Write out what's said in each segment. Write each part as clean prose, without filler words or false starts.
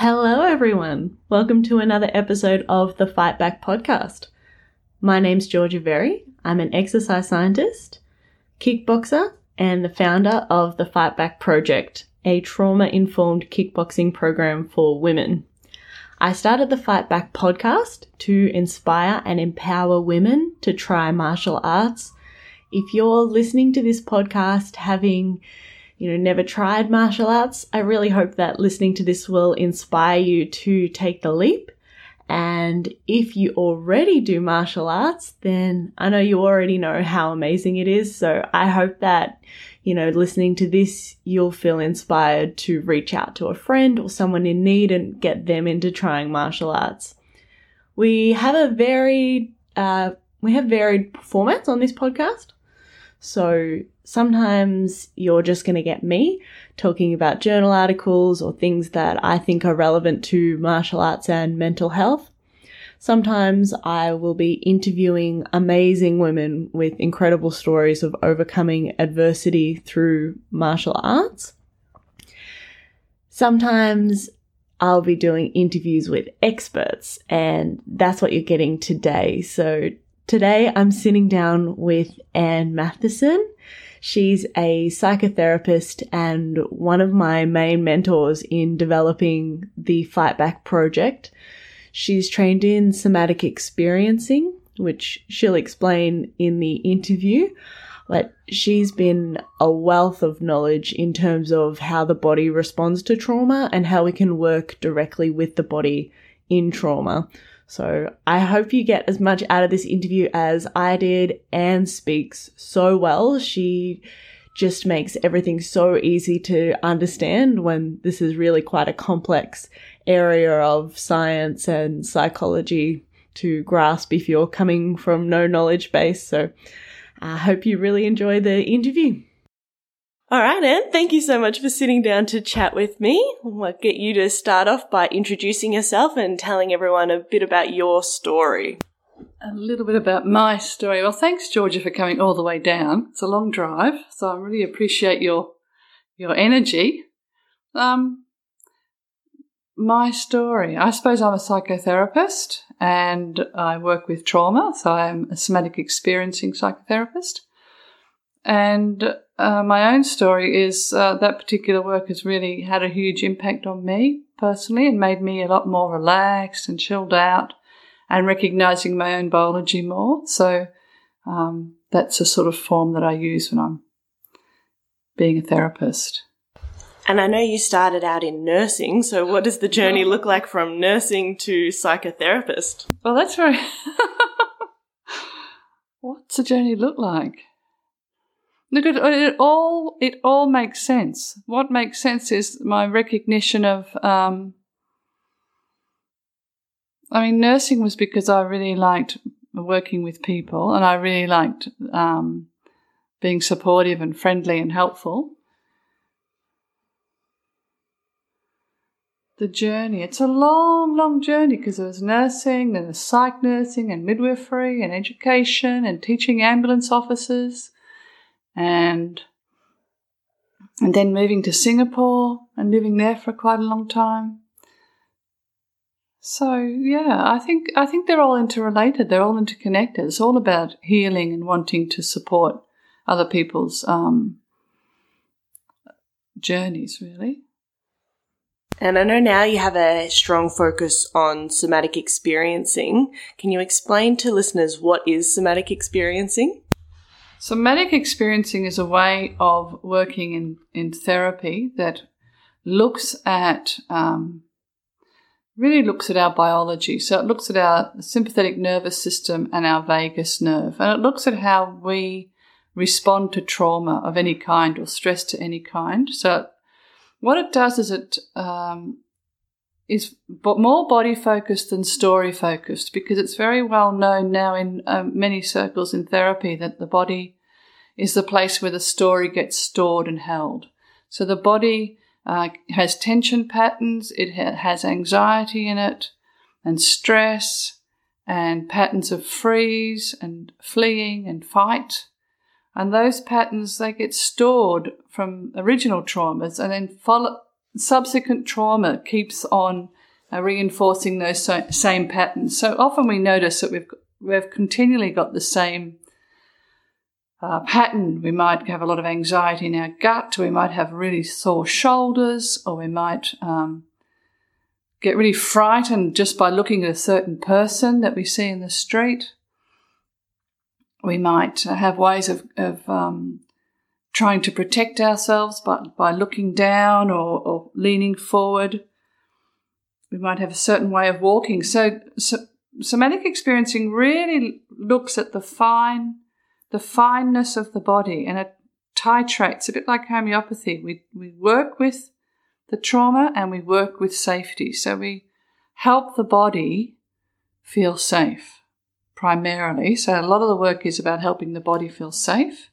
Hello, everyone. Welcome to another episode of the Fight Back Podcast. My name's Georgia Verry. I'm an exercise scientist, kickboxer, and the founder of the Fight Back Project, a trauma-informed kickboxing program for women. I started the Fight Back Podcast to inspire and empower women to try martial arts. If you're listening to this podcast having, never tried martial arts, I really hope that listening to this will inspire you to take the leap. And if you already do martial arts, then I know you already know how amazing it is. So I hope that, listening to this, you'll feel inspired to reach out to a friend or someone in need and get them into trying martial arts. We have a varied formats on this podcast. So sometimes you're just going to get me talking about journal articles or things that I think are relevant to martial arts and mental health. Sometimes I will be interviewing amazing women with incredible stories of overcoming adversity through martial arts. Sometimes I'll be doing interviews with experts, and that's what you're getting today. So today I'm sitting down with Anne Mathison. She's a psychotherapist and one of my main mentors in developing the Fight Back Project. She's trained in somatic experiencing, which she'll explain in the interview, but she's been a wealth of knowledge in terms of how the body responds to trauma and how we can work directly with the body in trauma. So I hope you get as much out of this interview as I did. Anne speaks so well. She just makes everything so easy to understand when this is really quite a complex area of science and psychology to grasp if you're coming from no knowledge base. So I hope you really enjoy the interview. All right, Anne, thank you so much for sitting down to chat with me. I'll get you to start off by introducing yourself and telling everyone a bit about your story. A little bit about my story. Well, thanks, Georgia, for coming all the way down. It's a long drive, so I really appreciate your energy. My story. I suppose I'm a psychotherapist and I work with trauma, so I'm a somatic experiencing psychotherapist. And my own story is that particular work has really had a huge impact on me personally and made me a lot more relaxed and chilled out and recognising my own biology more. So that's a sort of form that I use when I'm being a therapist. And I know you started out in nursing, so what does the journey look like from nursing to psychotherapist? Well, that's very... What's the journey look like? Look, it all makes sense. What makes sense is my recognition of, nursing was because I really liked working with people and I really liked being supportive and friendly and helpful. The journey, it's a long, long journey because there was nursing, there was psych nursing and midwifery and education and teaching ambulance officers. And then moving to Singapore and living there for quite a long time. So, yeah, I think they're all interrelated. They're all interconnected. It's all about healing and wanting to support other people's journeys, really. And I know now you have a strong focus on somatic experiencing. Can you explain to listeners what is somatic experiencing? Somatic experiencing is a way of working in therapy that really looks at our biology. So it looks at our sympathetic nervous system and our vagus nerve, and it looks at how we respond to trauma of any kind or stress to any kind. So what it does is it is more body-focused than story-focused because it's very well known now in many circles in therapy that the body is the place where the story gets stored and held. So the body has tension patterns, it has anxiety in it and stress and patterns of freeze and fleeing and fight. And those patterns, they get stored from original traumas and then follow... subsequent trauma keeps on reinforcing those same patterns. So often we notice that we've continually got the same pattern. We might have a lot of anxiety in our gut, we might have really sore shoulders, or we might get really frightened just by looking at a certain person that we see in the street. We might have ways of trying to protect ourselves by looking down or leaning forward. We might have a certain way of walking. So somatic experiencing really looks at the fineness of the body, and it titrates a bit like homeopathy. We work with the trauma and we work with safety. So we help the body feel safe primarily. So a lot of the work is about helping the body feel safe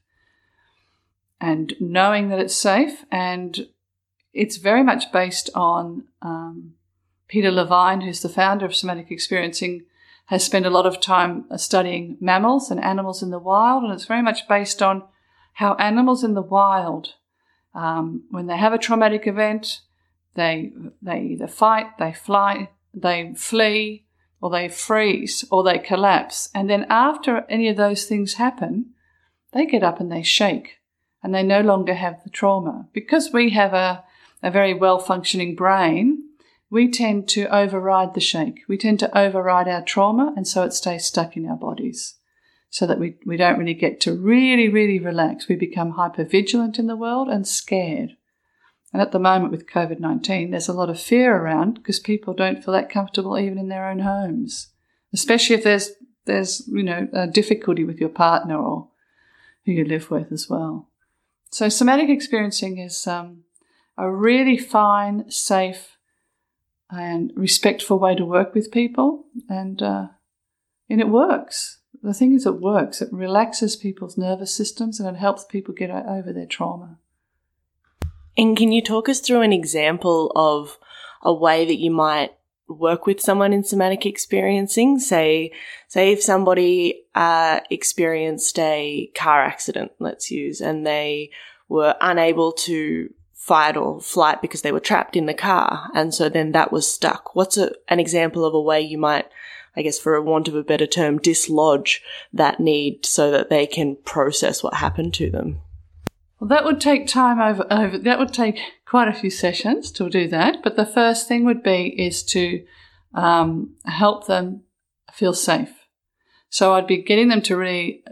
and knowing that it's safe. And it's very much based on Peter Levine, who's the founder of Somatic Experiencing, has spent a lot of time studying mammals and animals in the wild, and it's very much based on how animals in the wild, when they have a traumatic event, they either fight, they fly, they flee, or they freeze, or they collapse. And then after any of those things happen, they get up and they shake, and they no longer have the trauma. Because we have a very well-functioning brain, we tend to override the shake. We tend to override our trauma, and so it stays stuck in our bodies so that we don't really get to really, really relax. We become hypervigilant in the world and scared. And at the moment with COVID-19, there's a lot of fear around because people don't feel that comfortable even in their own homes, especially if there's a difficulty with your partner or who you live with as well. So somatic experiencing is a really fine, safe, and respectful way to work with people, and it works. The thing is, it works. It relaxes people's nervous systems and it helps people get over their trauma. And can you talk us through an example of a way that you might work with someone in somatic experiencing? Say if somebody experienced a car accident, let's use, and they were unable to fight or flight because they were trapped in the car, and so then that was stuck. What's an example of a way you might, I guess for want of a better term, dislodge that need so that they can process what happened to them? Well, that would take time over. That would take quite a few sessions to do that, but the first thing would be is to help them feel safe. So I'd be getting them to really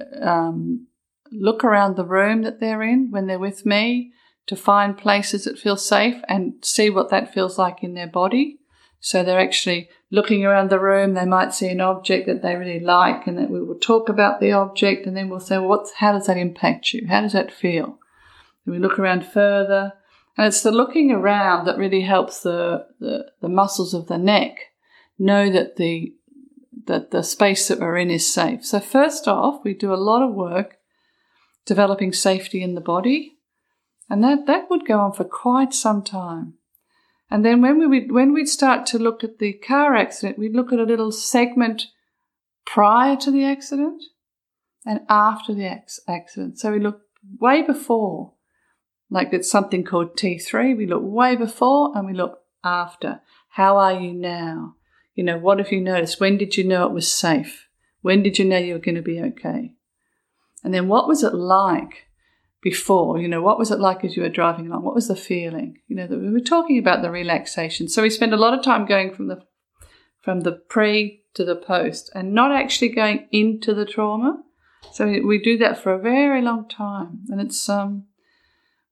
look around the room that they're in when they're with me, to find places that feel safe and see what that feels like in their body. So they're actually looking around the room. They might see an object that they really like, and that we will talk about the object, and then we'll say, well, how does that impact you? How does that feel? And we look around further, and it's the looking around that really helps the muscles of the neck know that the space that we're in is safe. So first off, we do a lot of work developing safety in the body. And that would go on for quite some time. And then when we'd start to look at the car accident, we'd look at a little segment prior to the accident and after the accident. So we look way before, like it's something called T3. We look way before and we look after. How are you now? What have you noticed? When did you know it was safe? When did you know you were going to be okay? And then what was it like before? What was it like as you were driving along? What was the feeling? That we were talking about the relaxation. So we spend a lot of time going from the pre to the post and not actually going into the trauma. So we do that for a very long time. And it's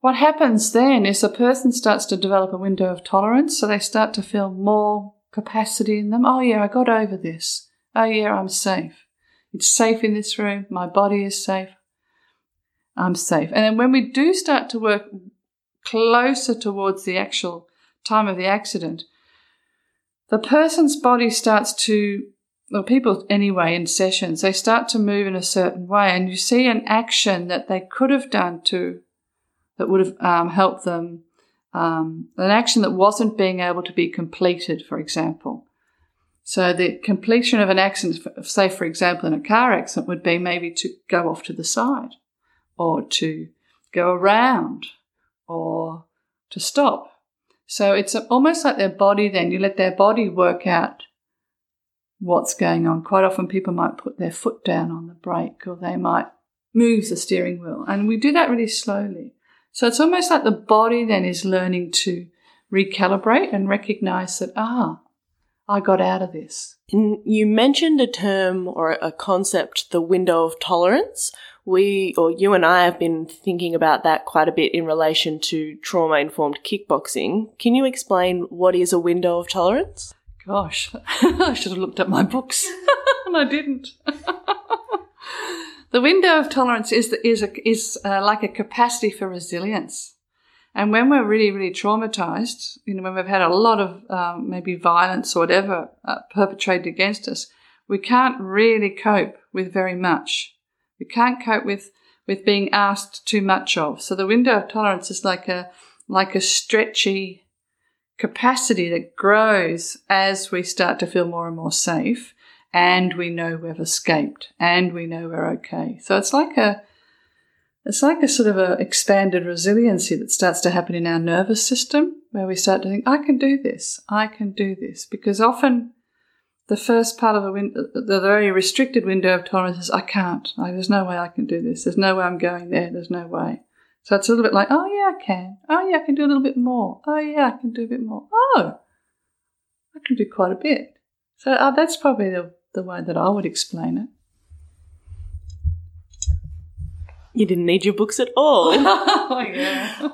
what happens then is a person starts to develop a window of tolerance. So they start to feel more capacity in them. Oh yeah, I got over this. Oh yeah, I'm safe. It's safe in this room. My body is safe. I'm safe. And then when we do start to work closer towards the actual time of the accident, the person's body starts to, well, people anyway in sessions, they start to move in a certain way, and you see an action that they could have done that would have helped them, an action that wasn't being able to be completed, for example. So the completion of an accident, say, for example, in a car accident would be maybe to go off to the side, or to go around, or to stop. So it's almost like their body then, you let their body work out what's going on. Quite often people might put their foot down on the brake or they might move the steering wheel. And we do that really slowly. So it's almost like the body then is learning to recalibrate and recognize that, I got out of this. And you mentioned a term or a concept, the window of tolerance. You and I have been thinking about that quite a bit in relation to trauma-informed kickboxing. Can you explain what is a window of tolerance? Gosh, I should have looked at my books and I didn't. The window of tolerance is like a capacity for resilience. And when we're really, really traumatized, when we've had a lot of maybe violence or whatever perpetrated against us, we can't really cope with very much. We can't cope with being asked too much of. So the window of tolerance is like a stretchy capacity that grows as we start to feel more and more safe, and we know we've escaped, and we know we're okay. So it's like a sort of a expanded resiliency that starts to happen in our nervous system, where we start to think, I can do this. Because often the first part of the very restricted window of tolerance is, I can't. There's no way I can do this. There's no way I'm going there. There's no way. So it's a little bit like, oh, yeah, I can. Oh, yeah, I can do a little bit more. Oh, yeah, I can do a bit more. Oh, I can do quite a bit. So that's probably the way that I would explain it. You didn't need your books at all. Oh, yeah.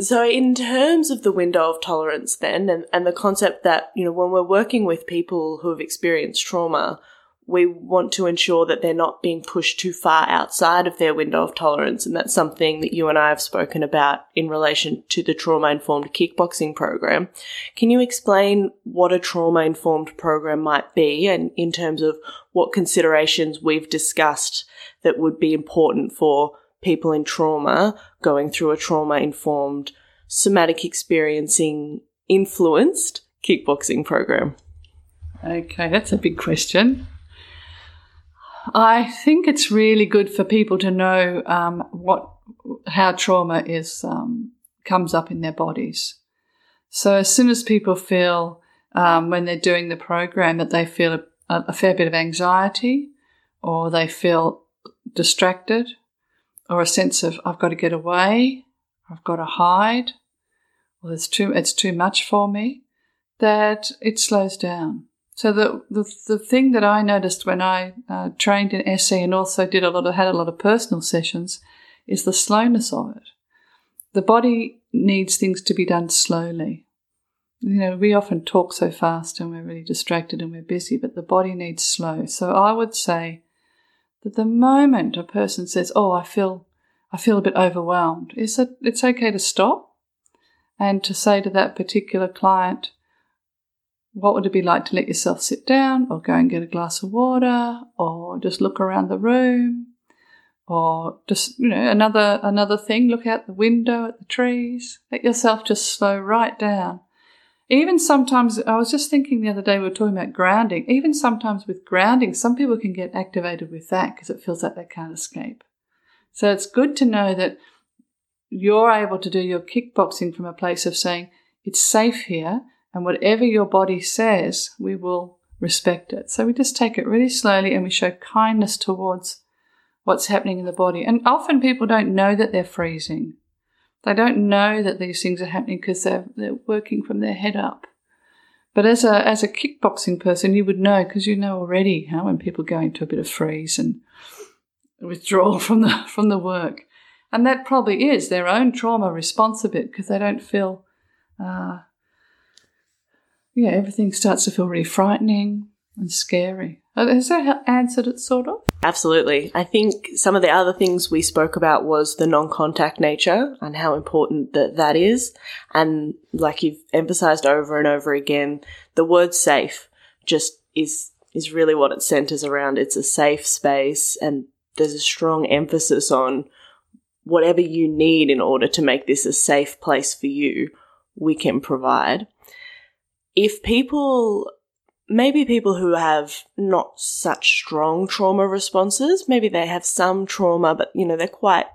So in terms of the window of tolerance then, and the concept that, when we're working with people who have experienced trauma, we want to ensure that they're not being pushed too far outside of their window of tolerance. And that's something that you and I have spoken about in relation to the trauma-informed kickboxing program. Can you explain what a trauma-informed program might be, and in terms of what considerations we've discussed that would be important for people in trauma going through a trauma-informed, somatic experiencing, influenced kickboxing program? Okay, that's a big question. I think it's really good for people to know how trauma is comes up in their bodies. So as soon as people feel when they're doing the program that they feel a fair bit of anxiety, or they feel distracted, or a sense of I've got to get away, I've got to hide, or it's too much for me, that it slows down. So the thing that I noticed when I trained in SE and also had a lot of personal sessions is the slowness of it. The body needs things to be done slowly. We often talk so fast and we're really distracted and we're busy, but the body needs slow. So I would say that the moment a person says, "Oh, I feel a bit overwhelmed," is that it's okay to stop and to say to that particular client, what would it be like to let yourself sit down, or go and get a glass of water, or just look around the room, or just, another thing, look out the window at the trees, let yourself just slow right down. Even sometimes, I was just thinking the other day, we were talking about grounding, even sometimes with grounding, some people can get activated with that because it feels like they can't escape. So it's good to know that you're able to do your kickboxing from a place of saying, it's safe here, and whatever your body says, we will respect it. So we just take it really slowly and we show kindness towards what's happening in the body. And often people don't know that they're freezing. They don't know that these things are happening because they're working from their head up. But as a kickboxing person, you would know, because you know already how when people go into a bit of freeze and withdrawal from the work. And that probably is their own trauma response a bit, because they don't feel... everything starts to feel really frightening and scary. Has that answered it, sort of? Absolutely. I think some of the other things we spoke about was the non-contact nature and how important that is. And like you've emphasised over and over again, the word safe just is really what it centres around. It's a safe space, and there's a strong emphasis on whatever you need in order to make this a safe place for you, we can provide. If people who have not such strong trauma responses, maybe they have some trauma, but they're quite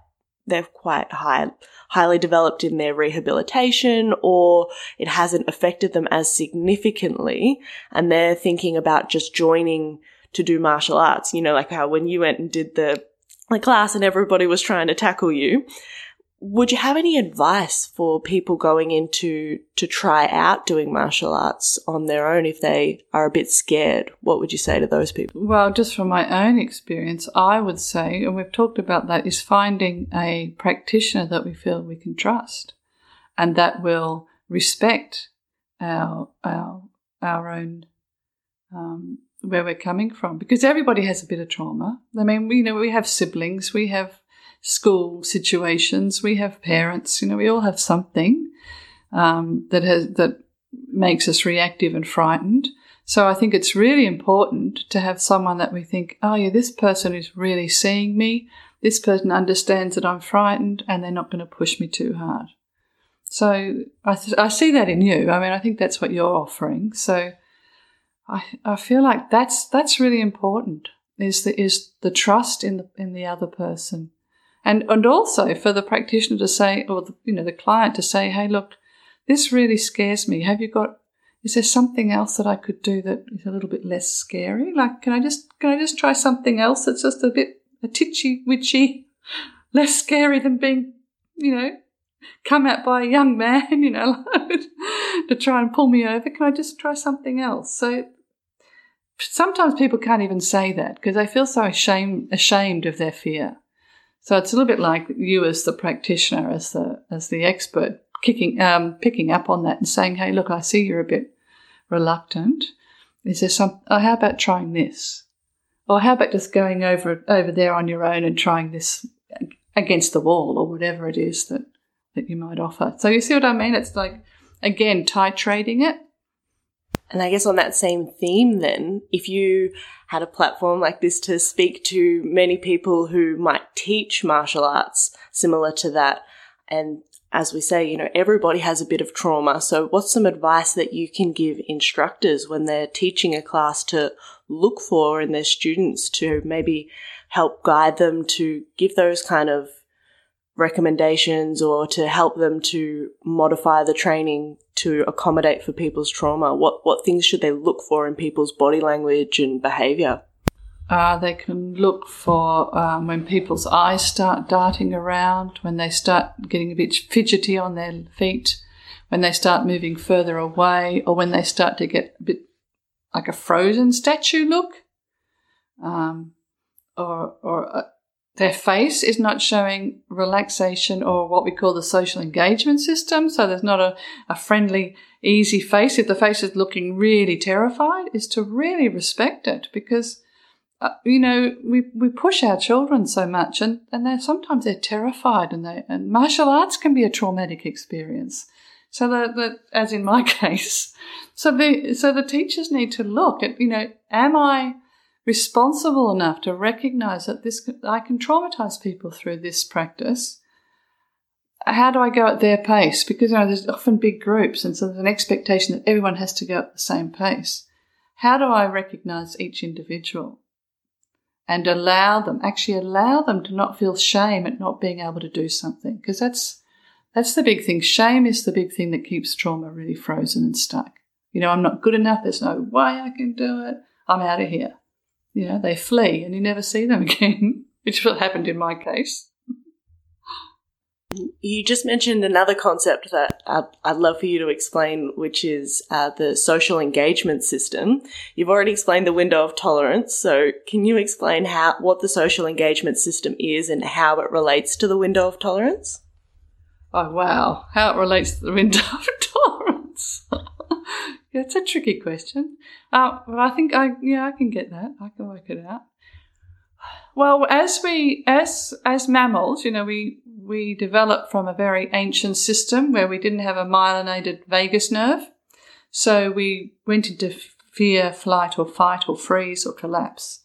they're quite highly developed in their rehabilitation, or it hasn't affected them as significantly, and they're thinking about just joining to do martial arts. You know, like how when you went and did the class and everybody was trying to tackle you. Would you have any advice for people going into to try out doing martial arts on their own if they are a bit scared? What would you say to those people? Well, just from my own experience, I would say, and we've talked about that, is finding a practitioner that we feel we can trust and that will respect our own where we're coming from, because everybody has a bit of trauma. I mean, we have siblings, we have school situations, we have parents, we all have something that makes us reactive and frightened. So I think it's really important to have someone that we think, oh yeah, this person is really seeing me, this person understands that I'm frightened and they're not going to push me too hard. So I see that in you. I mean, I think that's what you're offering. So I feel like that's really important, is the trust in the other person. And also for the practitioner to say, or the client to say, hey, look, this really scares me. Is there something else that I could do that is a little bit less scary? Like, can I just try something else that's just a titchy, witchy, less scary than being, come at by a young man, to try and pull me over. Can I just try something else? So sometimes people can't even say that because they feel so ashamed of their fear. So it's a little bit like you as the practitioner, as the expert, picking up on that and saying, hey, look, I see you're a bit reluctant. Is there how about trying this? Or how about just going over there on your own and trying this against the wall or whatever it is that you might offer? So you see what I mean? It's like, again, titrating it. And I guess on that same theme then, if you had a platform like this to speak to many people who might teach martial arts similar to that, and as we say, everybody has a bit of trauma. So what's some advice that you can give instructors when they're teaching a class to look for in their students to maybe help guide them to give those kind of recommendations or to help them to modify the training to accommodate for people's trauma? What things should they look for in people's body language and behaviour? They can look for when people's eyes start darting around, when they start getting a bit fidgety on their feet, when they start moving further away, or when they start to get a bit like a frozen statue look, or their face is not showing relaxation or what we call the social engagement system. So there's not a friendly, easy face. If the face is looking really terrified, is to really respect it, because, we push our children so much and sometimes they're terrified and martial arts can be a traumatic experience. So that as in my case, so the teachers need to look at, am I responsible enough to recognise that I can traumatise people through this practice? How do I go at their pace? Because, there's often big groups and so there's an expectation that everyone has to go at the same pace. How do I recognise each individual and allow them to not feel shame at not being able to do something? Because that's the big thing. Shame is the big thing that keeps trauma really frozen and stuck. I'm not good enough. There's no way I can do it. I'm out of here. They flee and you never see them again, which happened in my case. You just mentioned another concept that I'd love for you to explain, which is the social engagement system. You've already explained the window of tolerance, so can you explain what the social engagement system is and how it relates to the window of tolerance? Oh, wow, how it relates to the window of tolerance. It's a tricky question. But I think I can get that. I can work it out. Well, as mammals, we developed from a very ancient system where we didn't have a myelinated vagus nerve. So we went into fear, flight or fight or freeze or collapse.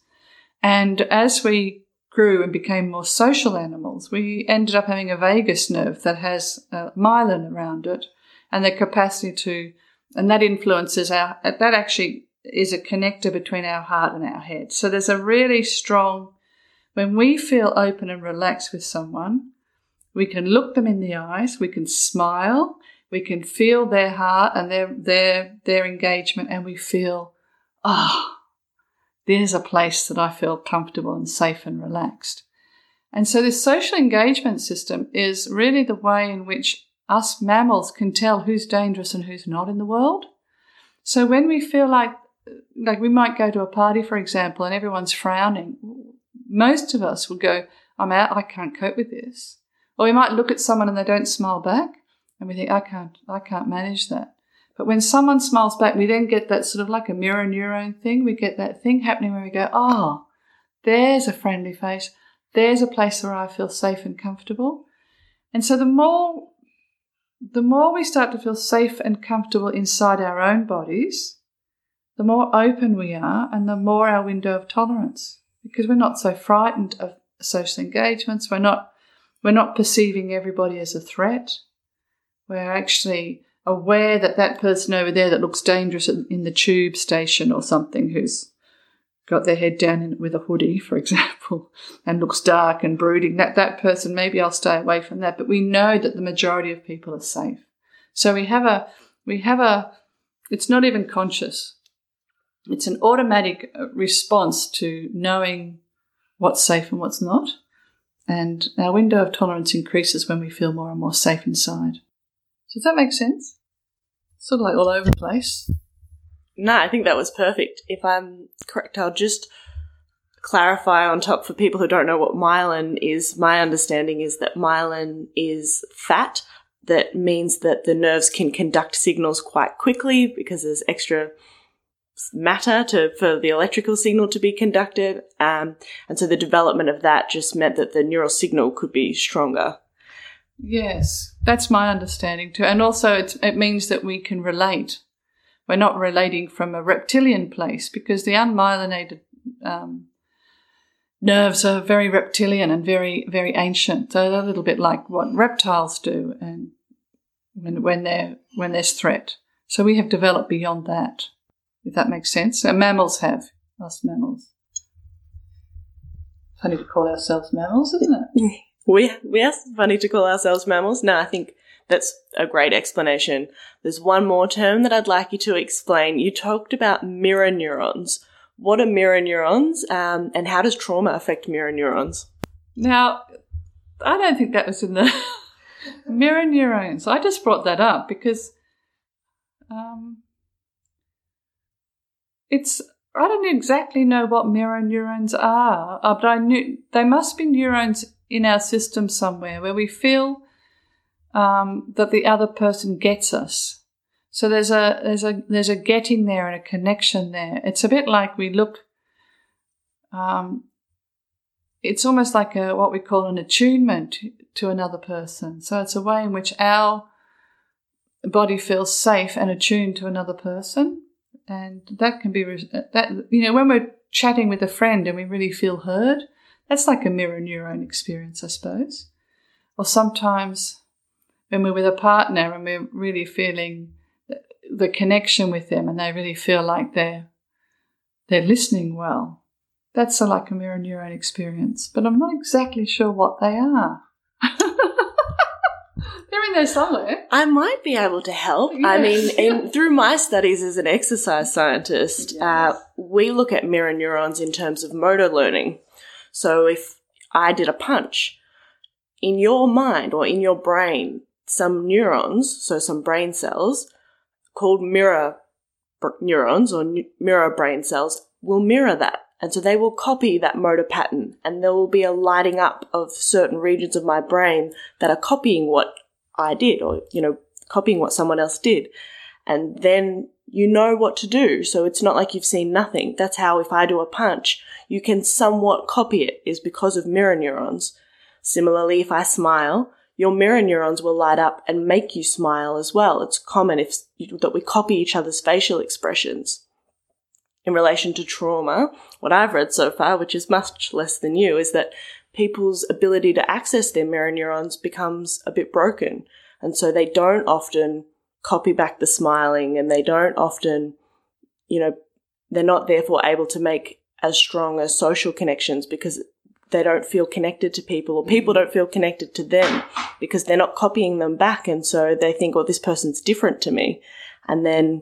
And as we grew and became more social animals, we ended up having a vagus nerve that has a myelin around it and the capacity to. And that influences that actually is a connector between our heart and our head. So there's a really strong, when we feel open and relaxed with someone, We can look them in the eyes, we can smile, we can feel their heart and their engagement, and we feel, ah, oh, there's a place that I feel comfortable and safe and relaxed. And so this social engagement system is really the way in which us mammals can tell who's dangerous and who's not in the world. So when we feel like we might go to a party, for example, and everyone's frowning, most of us will go, I'm out, I can't cope with this. Or we might look at someone and they don't smile back, and we think, I can't manage that. But when someone smiles back, we then get that sort of like a mirror neuron thing. We get that thing happening where we go, oh, there's a friendly face. There's a place where I feel safe and comfortable. And so the more we start to feel safe and comfortable inside our own bodies, the more open we are and the more our window of tolerance, because we're not so frightened of social engagements. We're not perceiving everybody as a threat. We're actually aware that that person over there that looks dangerous in the tube station or something, who's got their head down with a hoodie, for example, and looks dark and brooding, that person, maybe I'll stay away from that. But we know that the majority of people are safe. So we have a, it's not even conscious. It's an automatic response to knowing what's safe and what's not. And our window of tolerance increases when we feel more and more safe inside. Does that make sense? Sort of like all over the place. No, I think that was perfect. If I'm correct, I'll just clarify on top for people who don't know what myelin is. My understanding is that myelin is fat. That means that the nerves can conduct signals quite quickly because there's extra matter for the electrical signal to be conducted. And so the development of that just meant that the neural signal could be stronger. Yes, that's my understanding too. And also it means that we can relate. We're not relating from a reptilian place, because the unmyelinated nerves are very reptilian and very, very ancient. So they're a little bit like what reptiles do and when there's threat. So we have developed beyond that, if that makes sense. And mammals have, us mammals. Funny to call ourselves mammals, isn't it? We are funny to call ourselves mammals. No, I think that's a great explanation. There's one more term that I'd like you to explain. You talked about mirror neurons. What are mirror neurons, and how does trauma affect mirror neurons? Now, I don't think that was in the mirror neurons. I just brought that up because it's... I don't exactly know what mirror neurons are, but I knew they must be neurons in our system somewhere where we feel that the other person gets us. So there's a getting there and a connection there. It's a bit like we look. It's almost like what we call an attunement to another person. So it's a way in which our body feels safe and attuned to another person. And that can be, when we're chatting with a friend and we really feel heard, that's like a mirror neuron experience, I suppose. Or sometimes when we're with a partner and we're really feeling the connection with them and they really feel like they're listening well, that's like a mirror neuron experience. But I'm not exactly sure what they are. They're in there somewhere. I might be able to help. Yes. I mean, through my studies as an exercise scientist, yes, we look at mirror neurons in terms of motor learning. So if I did a punch, in your mind or in your brain, some neurons, so some brain cells called mirror neurons or mirror brain cells will mirror that. And so they will copy that motor pattern, and there will be a lighting up of certain regions of my brain that are copying what I did or, copying what someone else did. And then you know what to do. So it's not like you've seen nothing. That's how if I do a punch, you can somewhat copy it, is because of mirror neurons. Similarly, if I smile, your mirror neurons will light up and make you smile as well. It's common that we copy each other's facial expressions. In relation to trauma, what I've read so far, which is much less than you, is that people's ability to access their mirror neurons becomes a bit broken. And so they don't often copy back the smiling, and they don't often, they're not therefore able to make as strong as social connections because they don't feel connected to people, or people don't feel connected to them because they're not copying them back. And so they think, well, this person's different to me. And then,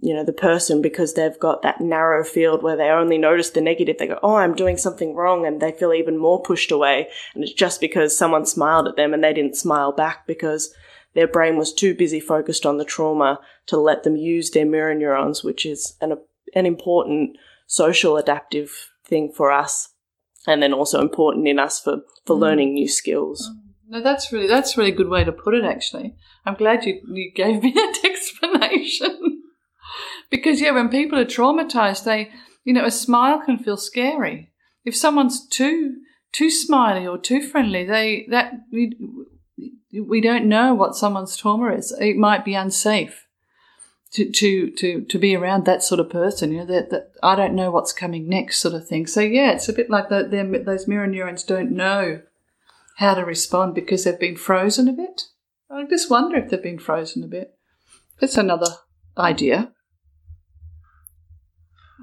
you know, the person, because they've got that narrow field where they only notice the negative, they go, oh, I'm doing something wrong, and they feel even more pushed away. And it's just because someone smiled at them and they didn't smile back because their brain was too busy focused on the trauma to let them use their mirror neurons, which is an important social adaptive thing for us, and then also important in us for learning new skills. No, that's really a good way to put it, actually. I'm glad you gave me that explanation. Because, yeah, when people are traumatized, a smile can feel scary. If someone's too smiley or too friendly, we don't know what someone's trauma is. It might be unsafe to be around that sort of person. You know, that I don't know what's coming next, sort of thing. So yeah, it's a bit like those mirror neurons don't know how to respond because they've been frozen a bit. I just wonder if they've been frozen a bit. That's another idea.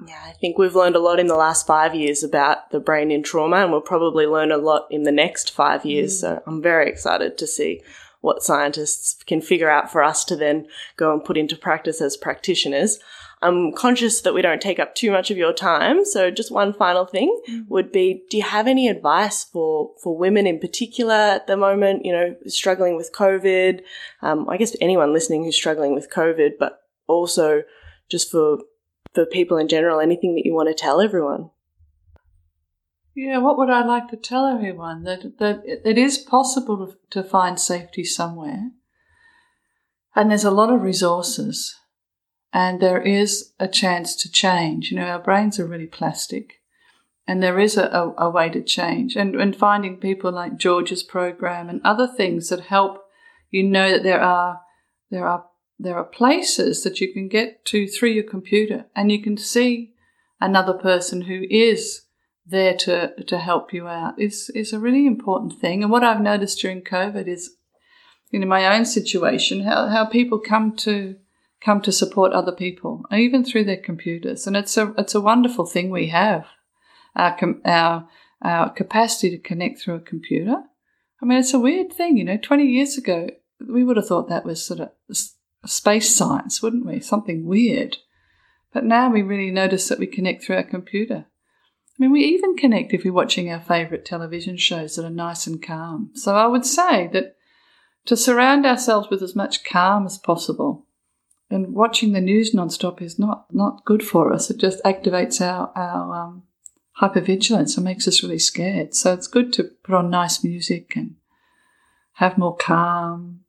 Yeah, I think we've learned a lot in the last 5 years about the brain in trauma, and we'll probably learn a lot in the next 5 years. So I'm very excited to see what scientists can figure out for us to then go and put into practice as practitioners. I'm conscious that we don't take up too much of your time. So just one final thing would be, do you have any advice for women in particular at the moment, you know, struggling with COVID? I guess anyone listening who's struggling with COVID, but also just for people in general, anything that you want to tell everyone? Yeah, what would I like to tell everyone? That it is possible to find safety somewhere. And there's a lot of resources. And there is a chance to change. You know, our brains are really plastic. And there is a way to change. And finding people like Georgia's program and other things that help you know that there are places that you can get to through your computer, and you can see another person who is there to help you out. It's a really important thing. And what I've noticed during COVID is, in my own situation, how people come to support other people, even through their computers. And it's a wonderful thing we have, our capacity to connect through a computer. I mean, it's a weird thing, you know. 20 years ago, we would have thought that was sort of space science, wouldn't we? Something weird. But now we really notice that we connect through our computer. I mean, we even connect if we're watching our favourite television shows that are nice and calm. So I would say that to surround ourselves with as much calm as possible, and watching the news non-stop is not good for us. It just activates our hypervigilance and makes us really scared. So it's good to put on nice music and have more calm.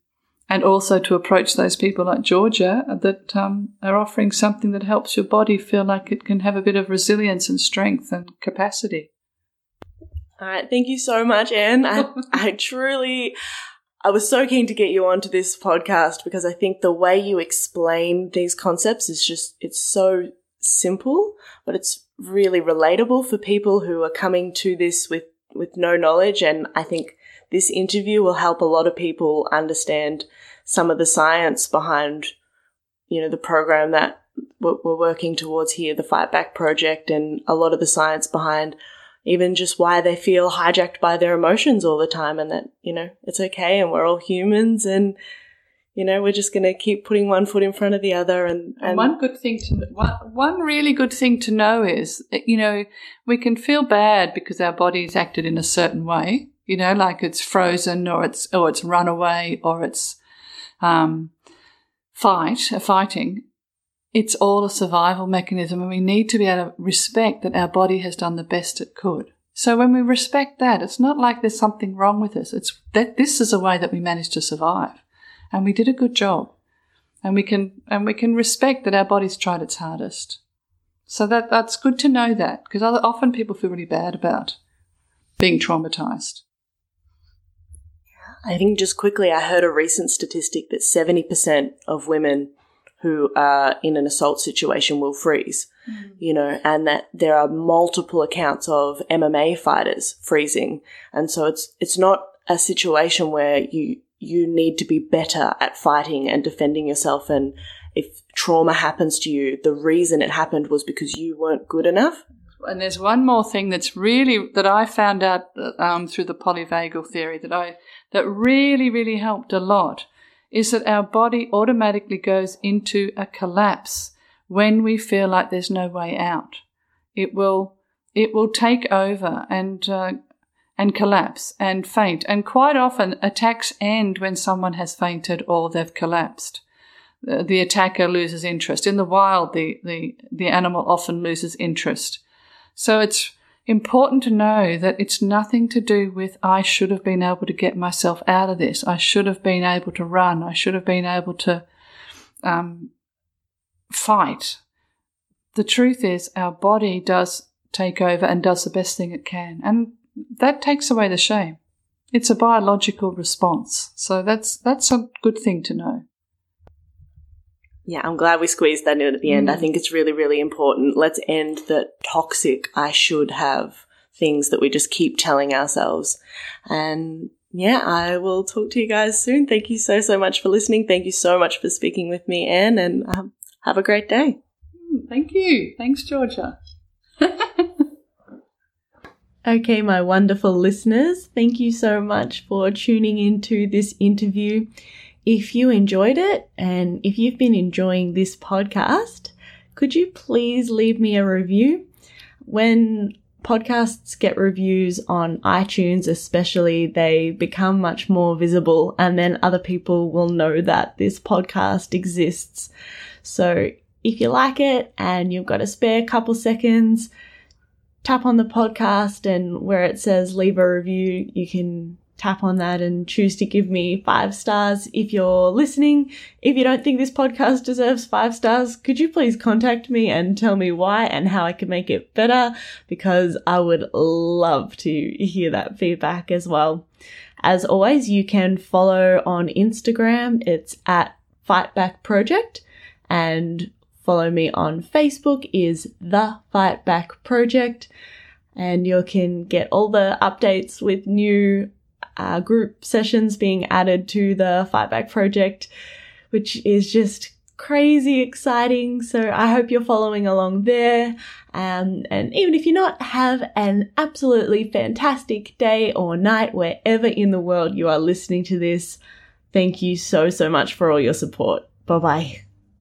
And also to approach those people like Georgia that are offering something that helps your body feel like it can have a bit of resilience and strength and capacity. All right. Thank you so much, Anne. I was so keen to get you onto this podcast because I think the way you explain these concepts is just, it's so simple, but it's really relatable for people who are coming to this with no knowledge. And I think this interview will help a lot of people understand some of the science behind, you know, the program that we're working towards here, the Fight Back Project, and a lot of the science behind even just why they feel hijacked by their emotions all the time, and that, you know, it's okay and we're all humans, and, you know, we're just going to keep putting one foot in front of the other. And one really good thing to know is, you know, we can feel bad because our body's acted in a certain way. You know, like it's frozen, or it's run away, or it's fighting. It's all a survival mechanism, and we need to be able to respect that our body has done the best it could. So when we respect that, it's not like there's something wrong with us. It's that this is a way that we managed to survive, and we did a good job, and we can respect that our body's tried its hardest. So that's good to know that, because often people feel really bad about being traumatized. I think just quickly, I heard a recent statistic that 70% of women who are in an assault situation will freeze, you know, and that there are multiple accounts of MMA fighters freezing. And so it's not a situation where you need to be better at fighting and defending yourself, and if trauma happens to you, the reason it happened was because you weren't good enough. And there's one more thing that's really, that I found out through the polyvagal theory that really, really helped a lot, is that our body automatically goes into a collapse when we feel like there's no way out. It will take over and collapse and faint. And quite often attacks end when someone has fainted or they've collapsed. The attacker loses interest. In the wild, the animal often loses interest. So it's important to know that it's nothing to do with I should have been able to get myself out of this. I should have been able to run. I should have been able to fight. The truth is our body does take over and does the best thing it can. And that takes away the shame. It's a biological response. So that's a good thing to know. Yeah, I'm glad we squeezed that in at the end. I think it's really, really important. Let's end the toxic I should have things that we just keep telling ourselves. And, yeah, I will talk to you guys soon. Thank you so, so much for listening. Thank you so much for speaking with me, Anne, and have a great day. Thank you. Thanks, Georgia. Okay, my wonderful listeners, thank you so much for tuning into this interview. If you enjoyed it and if you've been enjoying this podcast, could you please leave me a review? When podcasts get reviews on iTunes especially, they become much more visible, and then other people will know that this podcast exists. So if you like it and you've got a spare couple seconds, tap on the podcast, and where it says leave a review, you can tap on that and choose to give me 5 stars if you're listening. If you don't think this podcast deserves 5 stars, could you please contact me and tell me why and how I can make it better? Because I would love to hear that feedback as well. As always, you can follow on Instagram. It's at Fight Back Project, and follow me on Facebook is The Fight Back Project, and you can get all the updates with new group sessions being added to the Fight Back Project, which is just crazy exciting. So I hope you're following along there. And even if you're not, have an absolutely fantastic day or night wherever in the world you are listening to this. Thank you so, so much for all your support. Bye-bye.